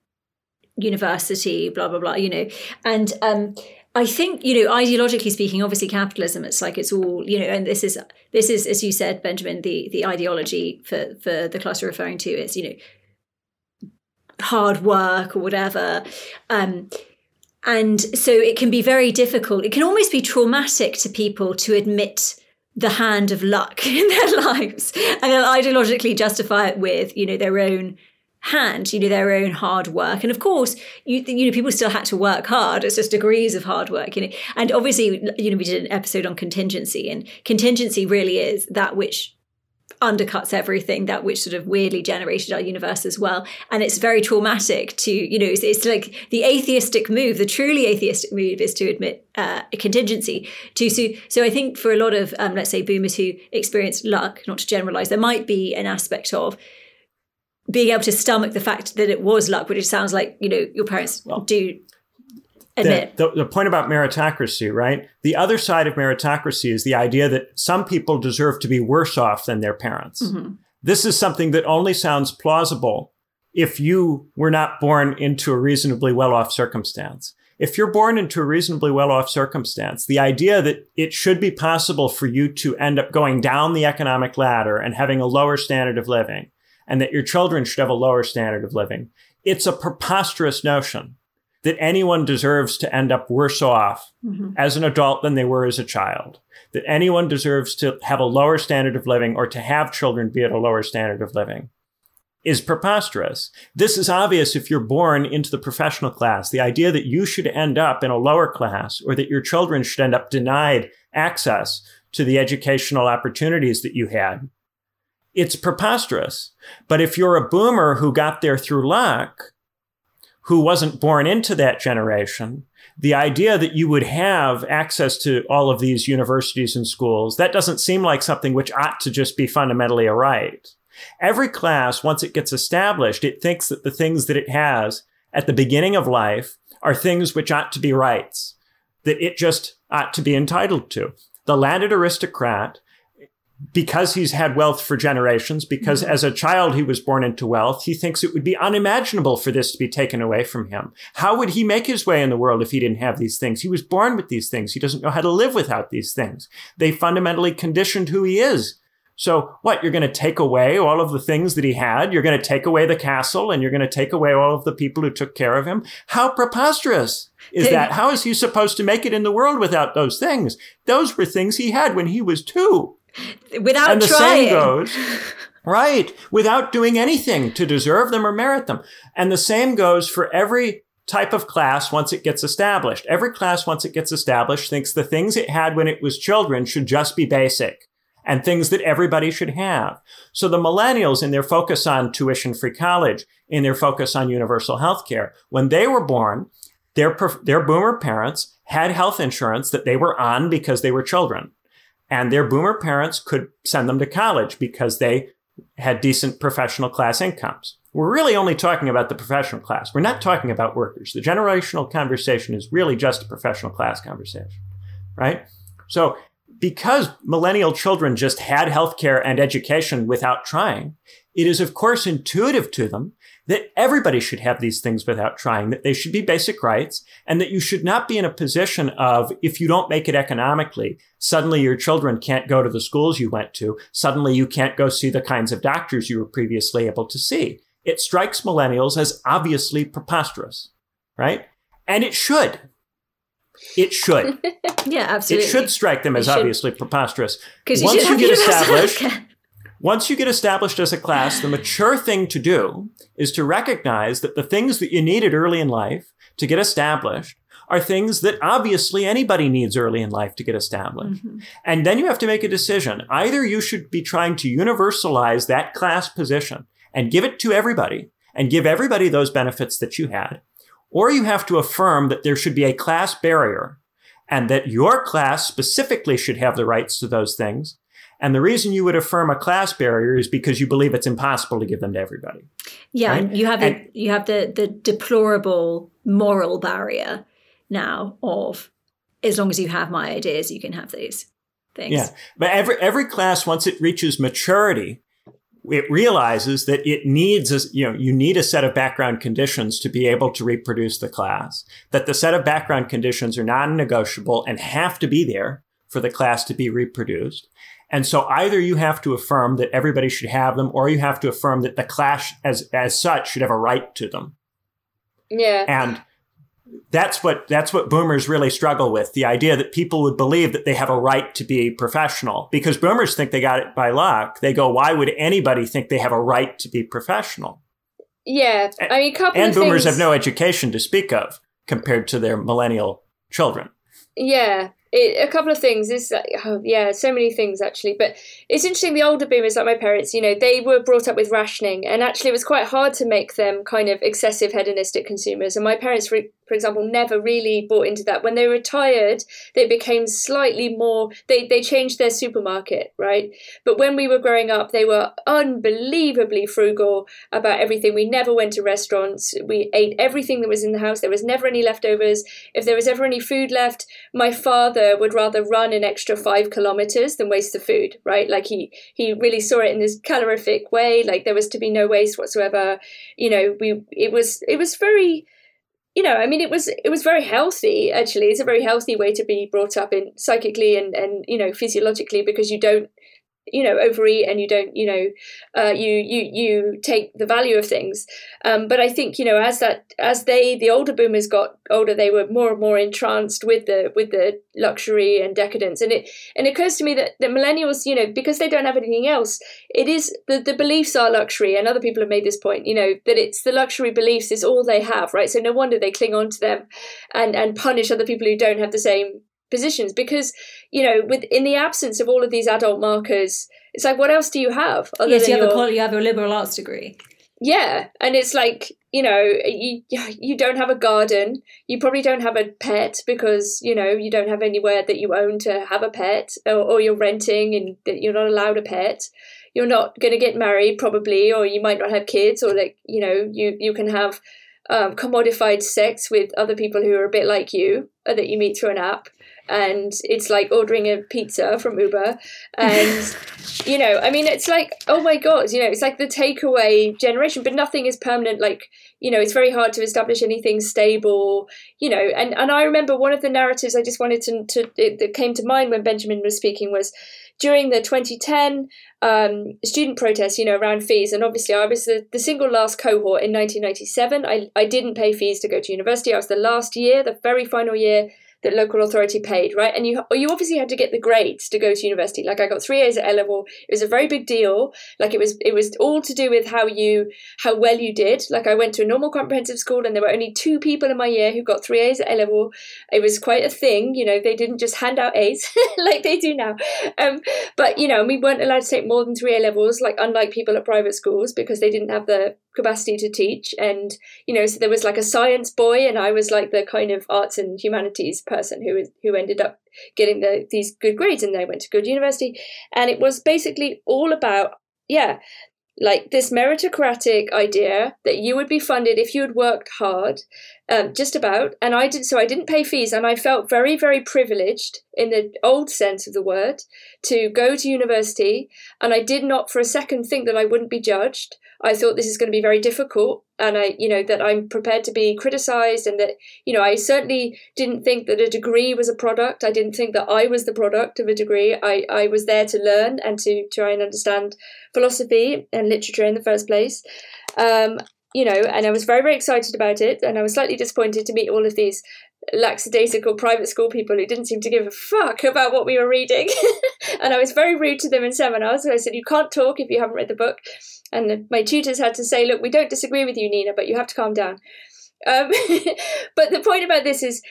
university, blah, blah, blah, you know. And um, I think, you know, ideologically speaking, obviously capitalism, it's like it's all, you know, and this is, this is as you said, Benjamin, the, the ideology for, for the class you're referring to is, you know, hard work or whatever. Um And so it can be very difficult. It can almost be traumatic to people to admit the hand of luck in their lives. And they'll ideologically justify it with, you know, their own hand, you know, their own hard work. And of course, you, you know, people still had to work hard. It's just degrees of hard work, you know. And obviously, you know, we did an episode on contingency, and contingency really is that which undercuts everything, that which sort of weirdly generated our universe as well. And it's very traumatic to, you know, it's, it's like the atheistic move, the truly atheistic move is to admit uh, a contingency to. So, so I think for a lot of, um, let's say, boomers who experienced luck, not to generalize, there might be an aspect of being able to stomach the fact that it was luck, which it sounds like, you know, your parents well, do admit. The, the, the point about meritocracy, right? The other side of meritocracy is the idea that some people deserve to be worse off than their parents. Mm-hmm. This is something that only sounds plausible if you were not born into a reasonably well-off circumstance. If you're born into a reasonably well-off circumstance, the idea that it should be possible for you to end up going down the economic ladder and having a lower standard of living, and that your children should have a lower standard of living, it's a preposterous notion that anyone deserves to end up worse off mm-hmm. as an adult than they were as a child, that anyone deserves to have a lower standard of living or to have children be at a lower standard of living. Is preposterous. This is obvious if you're born into the professional class. The idea that you should end up in a lower class or that your children should end up denied access to the educational opportunities that you had, it's preposterous. But if you're a boomer who got there through luck, who wasn't born into that generation, the idea that you would have access to all of these universities and schools, that doesn't seem like something which ought to just be fundamentally a right. Every class, once it gets established, it thinks that the things that it has at the beginning of life are things which ought to be rights, that it just ought to be entitled to. The landed aristocrat, because he's had wealth for generations, because mm-hmm. as a child he was born into wealth, he thinks it would be unimaginable for this to be taken away from him. How would he make his way in the world if he didn't have these things? He was born with these things. He doesn't know how to live without these things. They fundamentally conditioned who he is. So what, you're going to take away all of the things that he had? You're going to take away the castle and you're going to take away all of the people who took care of him? How preposterous is that? How is he supposed to make it in the world without those things? Those were things he had when he was two. Without and the trying. Same goes, right, without doing anything to deserve them or merit them. And the same goes for every type of class once it gets established. Every class once it gets established thinks the things it had when it was children should just be basic and things that everybody should have. So the millennials, in their focus on tuition-free college, in their focus on universal health care, when they were born, their, their boomer parents had health insurance that they were on because they were children. And their boomer parents could send them to college because they had decent professional class incomes. We're really only talking about the professional class. We're not talking about workers. The generational conversation is really just a professional class conversation, right? So because millennial children just had healthcare and education without trying, it is, of course, intuitive to them that everybody should have these things without trying, that they should be basic rights, and that you should not be in a position of, if you don't make it economically, suddenly your children can't go to the schools you went to, suddenly you can't go see the kinds of doctors you were previously able to see. It strikes millennials as obviously preposterous, right? And it should. It should. Yeah, absolutely. It should strike them as obviously preposterous. Because once you get established, once you get established as a class, the mature thing to do is to recognize that the things that you needed early in life to get established are things that obviously anybody needs early in life to get established. Mm-hmm. And then you have to make a decision. Either you should be trying to universalize that class position and give it to everybody and give everybody those benefits that you had, or you have to affirm that there should be a class barrier and that your class specifically should have the rights to those things. And the reason you would affirm a class barrier is because you believe it's impossible to give them to everybody. Yeah, right? And you have and, the, you have the, the deplorable moral barrier now of, as long as you have my ideas, you can have these things. Yeah, but every every class, once it reaches maturity, it realizes that it needs, a, you know, you need a set of background conditions to be able to reproduce the class, that the set of background conditions are non-negotiable and have to be there for the class to be reproduced. And so either you have to affirm that everybody should have them, or you have to affirm that the class as, as such should have a right to them. Yeah. And that's what, that's what boomers really struggle with, the idea that people would believe that they have a right to be professional. Because boomers think they got it by luck. They go, why would anybody think they have a right to be professional? Yeah. I mean, a couple and of boomers things... have no education to speak of compared to their millennial children. Yeah. It, a couple of things is, oh, yeah, so many things actually. But it's interesting, the older boomers, like my parents, you know, they were brought up with rationing, and actually it was quite hard to make them kind of excessive hedonistic consumers. And my parents re- for example, never really bought into that. When they retired, they became slightly more, they, they changed their supermarket, right? But when we were growing up, they were unbelievably frugal about everything. We never went to restaurants. We ate everything that was in the house. There was never any leftovers. If there was ever any food left, my father would rather run an extra five kilometers than waste the food, right? Like he, he really saw it in this calorific way. Like there was to be no waste whatsoever. You know, we, it was, it was very, you know, I mean, it was it was very healthy, actually. It's a very healthy way to be brought up in psychically and, and you know, physiologically, because you don't, you know, overeat and you don't, you know, uh, you you you take the value of things. Um, but I think, you know, as that as they the older boomers got older, they were more and more entranced with the with the luxury and decadence. And it and it occurs to me that the millennials, you know, because they don't have anything else, it is the, the beliefs are luxury. And other people have made this point, you know, that it's the luxury beliefs is all they have, right? So no wonder they cling on to them and, and punish other people who don't have the same positions, because, you know, with in the absence of all of these adult markers, it's like, what else do you have? Other yes, than you have your, a you have a liberal arts degree. Yeah, and it's like, you know, you you don't have a garden. You probably don't have a pet because, you know, you don't have anywhere that you own to have a pet, or, or you're renting and you're not allowed a pet. You're not going to get married probably, or you might not have kids, or like, you know, you you can have um, commodified sex with other people who are a bit like you or that you meet through an app. And it's like ordering a pizza from Uber. And, you know, I mean, it's like, oh, my God, you know, it's like the takeaway generation, but nothing is permanent. Like, you know, it's very hard to establish anything stable, you know. And, and I remember one of the narratives I just wanted to, to it, that came to mind when Benjamin was speaking was during the twenty ten um, student protests, you know, around fees. And obviously I was the, the single last cohort in nineteen ninety-seven. I, I didn't pay fees to go to university. I was the last year, the very final year that local authority paid, right? And you you obviously had to get the grades to go to university. Like I got three A's at A level. It was a very big deal. Like it was it was all to do with how you how well you did. Like I went to a normal comprehensive school and there were only two people in my year who got three A's at A level. It was quite a thing, you know. They didn't just hand out A's like they do now. Um, but you know, we weren't allowed to take more than three A levels, like unlike people at private schools, because they didn't have the capacity to teach. And you know, so there was like a science boy and I was like the kind of arts and humanities person who is who ended up getting the these good grades, and they went to good university. And it was basically all about, yeah, like this meritocratic idea that you would be funded if you had worked hard, um, just about. And I did, so I didn't pay fees, and I felt very, very privileged in the old sense of the word to go to university. And I did not for a second think that I wouldn't be judged. I thought this is going to be very difficult, and I, you know, that I'm prepared to be criticized, and that, you know, I certainly didn't think that a degree was a product. I didn't think that I was the product of a degree. I, I was there to learn and to try and understand philosophy and literature in the first place. Um, you know, and I was very, very excited about it. And I was slightly disappointed to meet all of these lackadaisical private school people who didn't seem to give a fuck about what we were reading. And I was very rude to them in seminars. I said, you can't talk if you haven't read the book. And my tutors had to say, look, we don't disagree with you, Nina, but you have to calm down. Um, but the point about this is,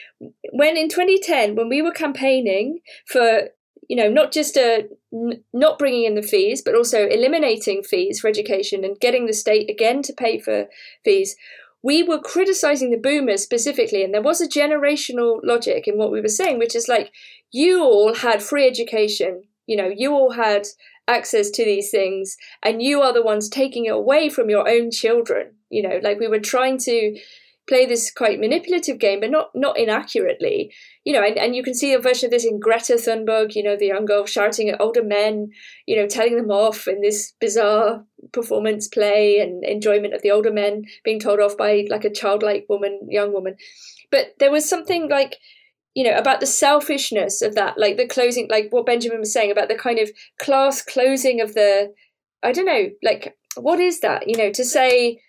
when in twenty ten, when we were campaigning for, you know, not just a, n- not bringing in the fees, but also eliminating fees for education and getting the state again to pay for fees, we were criticizing the boomers specifically. And there was a generational logic in what we were saying, which is like, you all had free education, you know, you all had access to these things, and you are the ones taking it away from your own children. You know, like we were trying to play this quite manipulative game, but not not inaccurately. You know, and, and you can see a version of this in Greta Thunberg, you know, the young girl shouting at older men, you know, telling them off in this bizarre performance play and enjoyment of the older men being told off by like a childlike woman, young woman. But there was something like, you know, about the selfishness of that, like the closing, like what Benjamin was saying about the kind of class closing of the, I don't know, like, what is that? You know, to say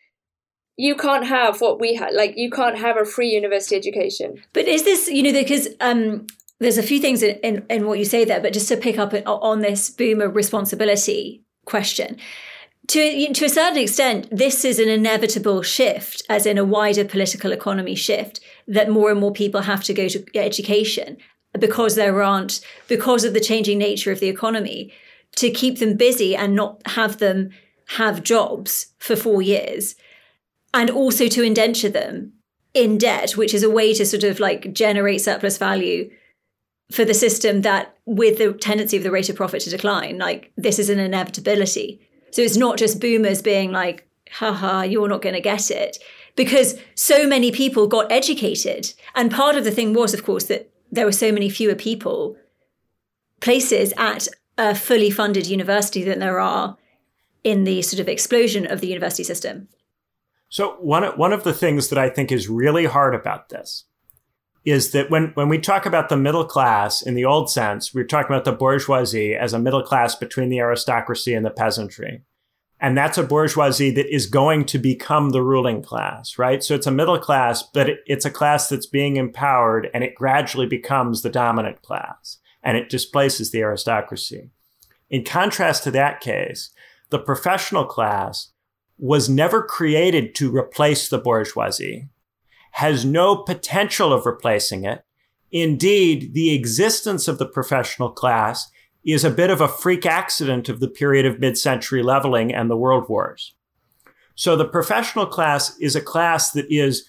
you can't have what we had, like you can't have a free university education. But is this, you know, because um, there's a few things in, in, in what you say there, but just to pick up on this boomer responsibility question. To, to a certain extent, this is an inevitable shift, as in a wider political economy shift, that more and more people have to go to education because there aren't, because of the changing nature of the economy, to keep them busy and not have them have jobs for four years, and also to indenture them in debt, which is a way to sort of like generate surplus value for the system that with the tendency of the rate of profit to decline, like this is an inevitability. So it's not just boomers being like, haha, you're not going to get it, because so many people got educated. And part of the thing was, of course, that there were so many fewer people, places at a fully funded university than there are in the sort of explosion of the university system. So one of, one of the things that I think is really hard about this is that when, when we talk about the middle class in the old sense, we're talking about the bourgeoisie as a middle class between the aristocracy and the peasantry. And that's a bourgeoisie that is going to become the ruling class, right? So it's a middle class, but it, it's a class that's being empowered, and it gradually becomes the dominant class, and it displaces the aristocracy. In contrast to that case, the professional class was never created to replace the bourgeoisie, has no potential of replacing it. Indeed, the existence of the professional class is a bit of a freak accident of the period of mid-century leveling and the world wars. So the professional class is a class that is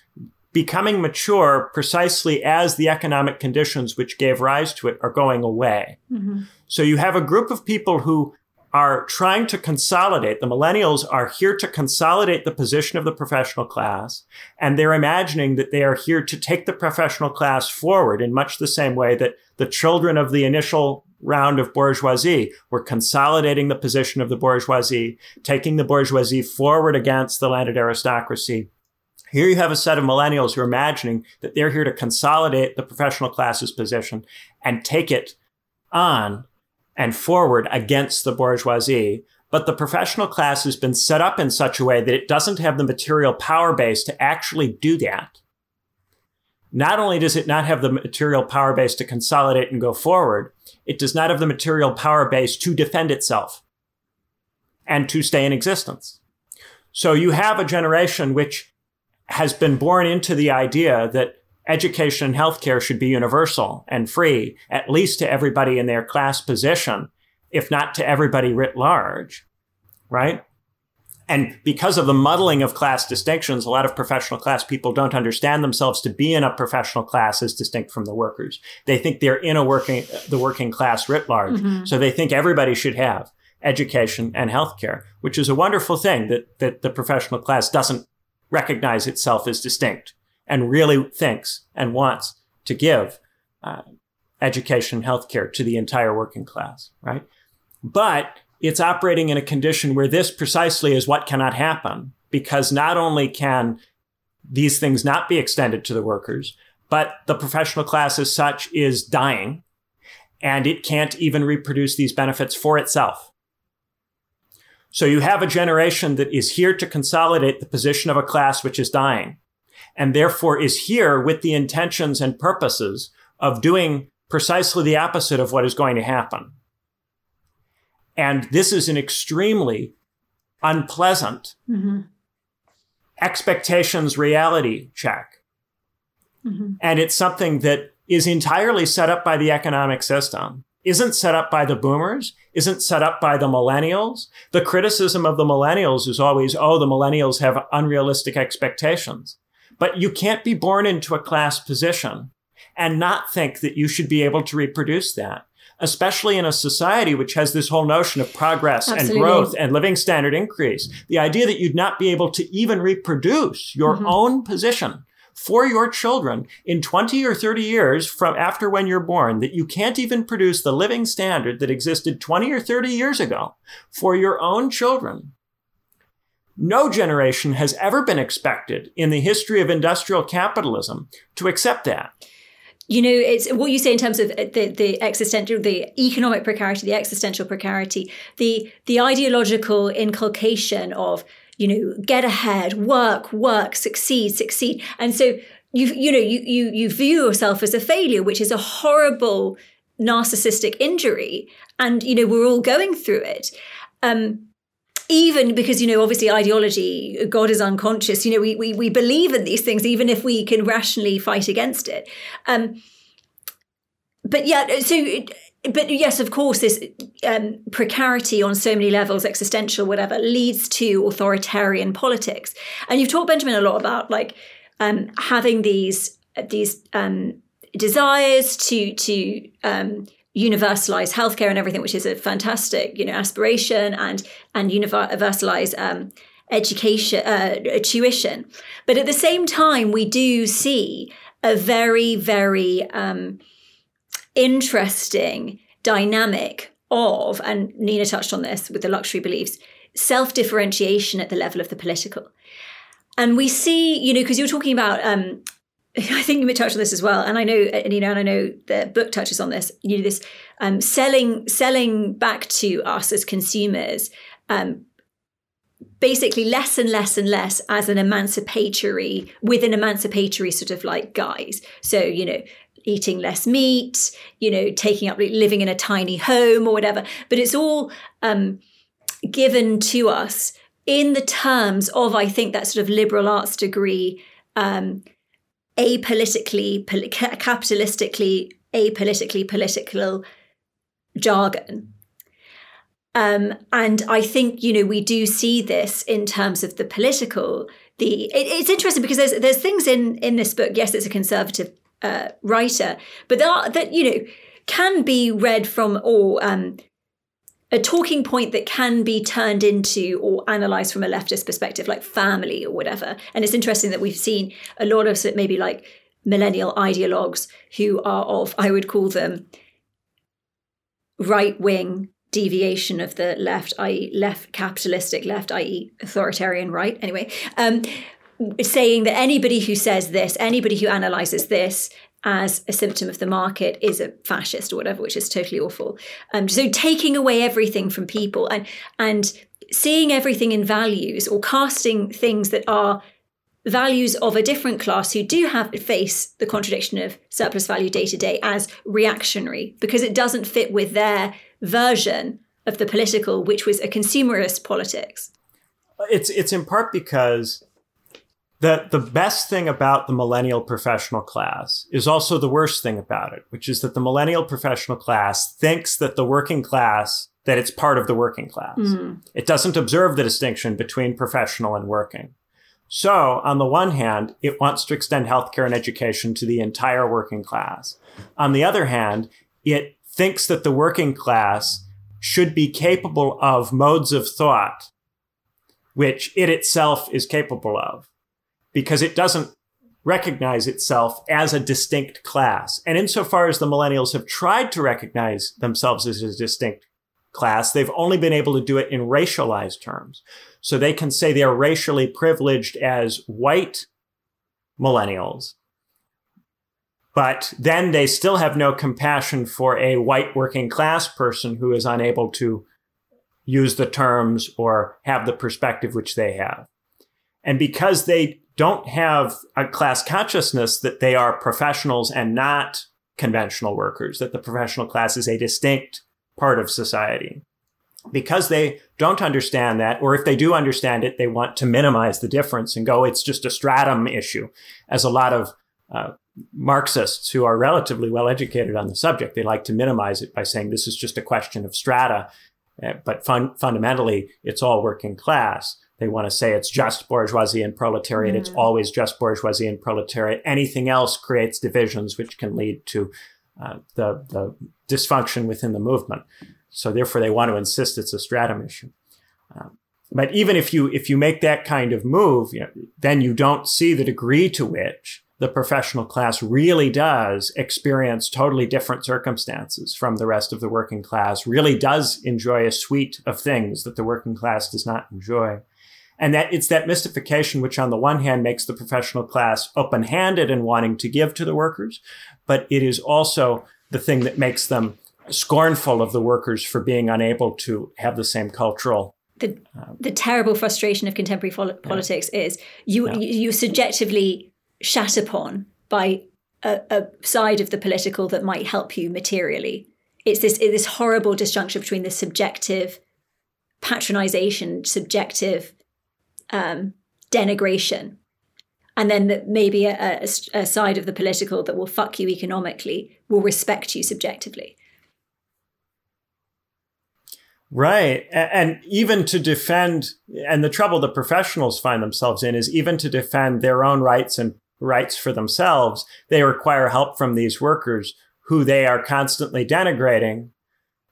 becoming mature precisely as the economic conditions which gave rise to it are going away. Mm-hmm. So you have a group of people who are trying to consolidate. The millennials are here to consolidate the position of the professional class, and they're imagining that they are here to take the professional class forward in much the same way that the children of the initial round of bourgeoisie were consolidating the position of the bourgeoisie, taking the bourgeoisie forward against the landed aristocracy. Here you have a set of millennials who are imagining that they're here to consolidate the professional class's position and take it on and forward against the bourgeoisie. But the professional class has been set up in such a way that it doesn't have the material power base to actually do that. Not only does it not have the material power base to consolidate and go forward, it does not have the material power base to defend itself and to stay in existence. So you have a generation which has been born into the idea that education and healthcare should be universal and free, at least to everybody in their class position, if not to everybody writ large, right? And because of the muddling of class distinctions, a lot of professional class people don't understand themselves to be in a professional class as distinct from the workers. They think they're in a working, the working class writ large. Mm-hmm. So they think everybody should have education and healthcare, which is a wonderful thing that, that the professional class doesn't recognize itself as distinct and really thinks and wants to give uh, education, healthcare to the entire working class, right? But it's operating in a condition where this precisely is what cannot happen, because not only can these things not be extended to the workers, but the professional class as such is dying, and it can't even reproduce these benefits for itself. So you have a generation that is here to consolidate the position of a class which is dying, and therefore is here with the intentions and purposes of doing precisely the opposite of what is going to happen. And this is an extremely unpleasant mm-hmm. expectations reality check. Mm-hmm. And it's something that is entirely set up by the economic system, isn't set up by the boomers, isn't set up by the millennials. The criticism of the millennials is always, oh, the millennials have unrealistic expectations. But you can't be born into a class position and not think that you should be able to reproduce that, especially in a society which has this whole notion of progress Absolutely. And growth and living standard increase. The idea that you'd not be able to even reproduce your mm-hmm. own position for your children in twenty or thirty years from after when you're born, that you can't even produce the living standard that existed twenty or thirty years ago for your own children. No generation has ever been expected in the history of industrial capitalism to accept that. You know, it's what you say in terms of the, the existential, the economic precarity, the existential precarity, the the ideological inculcation of, you know, get ahead, work, work, succeed, succeed. And so, you you know, you you you view yourself as a failure, which is a horrible narcissistic injury. And, you know, we're all going through it. Um Even because, you know, obviously ideology, God is unconscious, you know, we we we believe in these things, even if we can rationally fight against it. Um, but yeah, so, but yes, of course, this um, precarity on so many levels, existential, whatever, leads to authoritarian politics. And you've talked, Benjamin, a lot about like um, having these these um, desires to to um, universalize healthcare and everything, which is a fantastic, you know, aspiration, and and universalize um, education, uh, tuition. But at the same time, we do see a very, very um, interesting dynamic of, and Nina touched on this with the luxury beliefs, self-differentiation at the level of the political. And we see, you know, because you're talking about, um, I think you touched on this as well, and I know, you know, and I know the book touches on this, you know, this um, selling, selling back to us as consumers, um, basically less and less and less as an emancipatory, with an emancipatory sort of like guise. So, you know, eating less meat, you know, taking up, living in a tiny home or whatever. But it's all um, given to us in the terms of, I think, that sort of liberal arts degree, um, apolitically, pol- capitalistically, apolitically, political jargon. Um, and I think, you know, we do see this in terms of the political. The it, it's interesting because there's there's things in, in this book. Yes, it's a conservative uh, writer, but there are, that, you know, can be read from, or um, a talking point that can be turned into or analysed from a leftist perspective, like family or whatever. And it's interesting that we've seen a lot of maybe like millennial ideologues who are of, I would call them, right wing deviation of the left, that is left capitalistic left, that is authoritarian right, anyway, um, saying that anybody who says this, anybody who analyses this as a symptom of the market is a fascist or whatever, which is totally awful. Um, so taking away everything from people and and seeing everything in values, or casting things that are values of a different class who do have face the contradiction of surplus value day to day as reactionary, because it doesn't fit with their version of the political, which was a consumerist politics. It's it's in part because the the best thing about the millennial professional class is also the worst thing about it, which is that the millennial professional class thinks that the working class, that it's part of the working class. Mm. It doesn't observe the distinction between professional and working. So on the one hand, it wants to extend healthcare and education to the entire working class. On the other hand, it thinks that the working class should be capable of modes of thought which it itself is capable of, because it doesn't recognize itself as a distinct class. And insofar as the millennials have tried to recognize themselves as a distinct class, they've only been able to do it in racialized terms. So they can say they're racially privileged as white millennials, but then they still have no compassion for a white working class person who is unable to use the terms or have the perspective which they have. And because they don't have a class consciousness that they are professionals and not conventional workers, that the professional class is a distinct part of society, because they don't understand that, or if they do understand it, they want to minimize the difference and go, it's just a stratum issue, as a lot of uh, Marxists who are relatively well educated on the subject, they like to minimize it by saying this is just a question of strata, but fun- fundamentally it's all working class. They want to say it's just bourgeoisie and proletariat. Mm. It's always just bourgeoisie and proletariat. Anything else creates divisions which can lead to uh, the, the dysfunction within the movement. So therefore they want to insist it's a stratum issue. Um, but even if you if you make that kind of move, you know, then you don't see the degree to which the professional class really does experience totally different circumstances from the rest of the working class, really does enjoy a suite of things that the working class does not enjoy. And that it's that mystification which, on the one hand, makes the professional class open-handed and wanting to give to the workers, but it is also the thing that makes them scornful of the workers for being unable to have the same cultural. The, um, the terrible frustration of contemporary fo- politics yeah. is you, yeah. you subjectively shat upon by a, a side of the political that might help you materially. It's this it's this horrible disjunction between the subjective patronization, subjective um, denigration, and then the, maybe a, a, a side of the political that will fuck you economically, will respect you subjectively. Right. And even to defend, and the trouble the professionals find themselves in is even to defend their own rights and rights for themselves, they require help from these workers who they are constantly denigrating.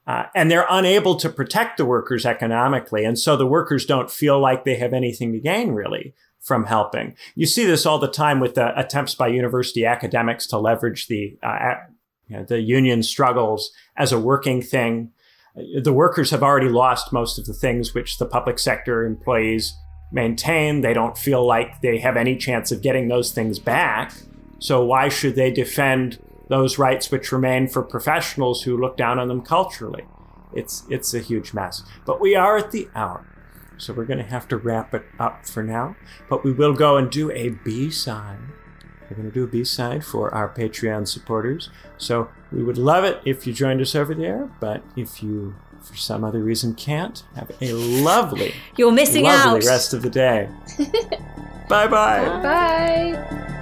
Uh, and they're unable to protect the workers economically. And so the workers don't feel like they have anything to gain, really, from helping. You see this all the time with the attempts by university academics to leverage the uh, you know, the union struggles as a working thing. The workers have already lost most of the things which the public sector employees maintain. They don't feel like they have any chance of getting those things back. So why should they defend those rights which remain for professionals who look down on them culturally? It's it's a huge mess. But we are at the hour, so we're going to have to wrap it up for now. But we will go and do a B-side. We're going to do a B-side for our Patreon supporters. So we would love it if you joined us over there. But if you, for some other reason, can't, have a lovely, You're missing lovely out. rest of the day. Bye-bye. Bye. Bye.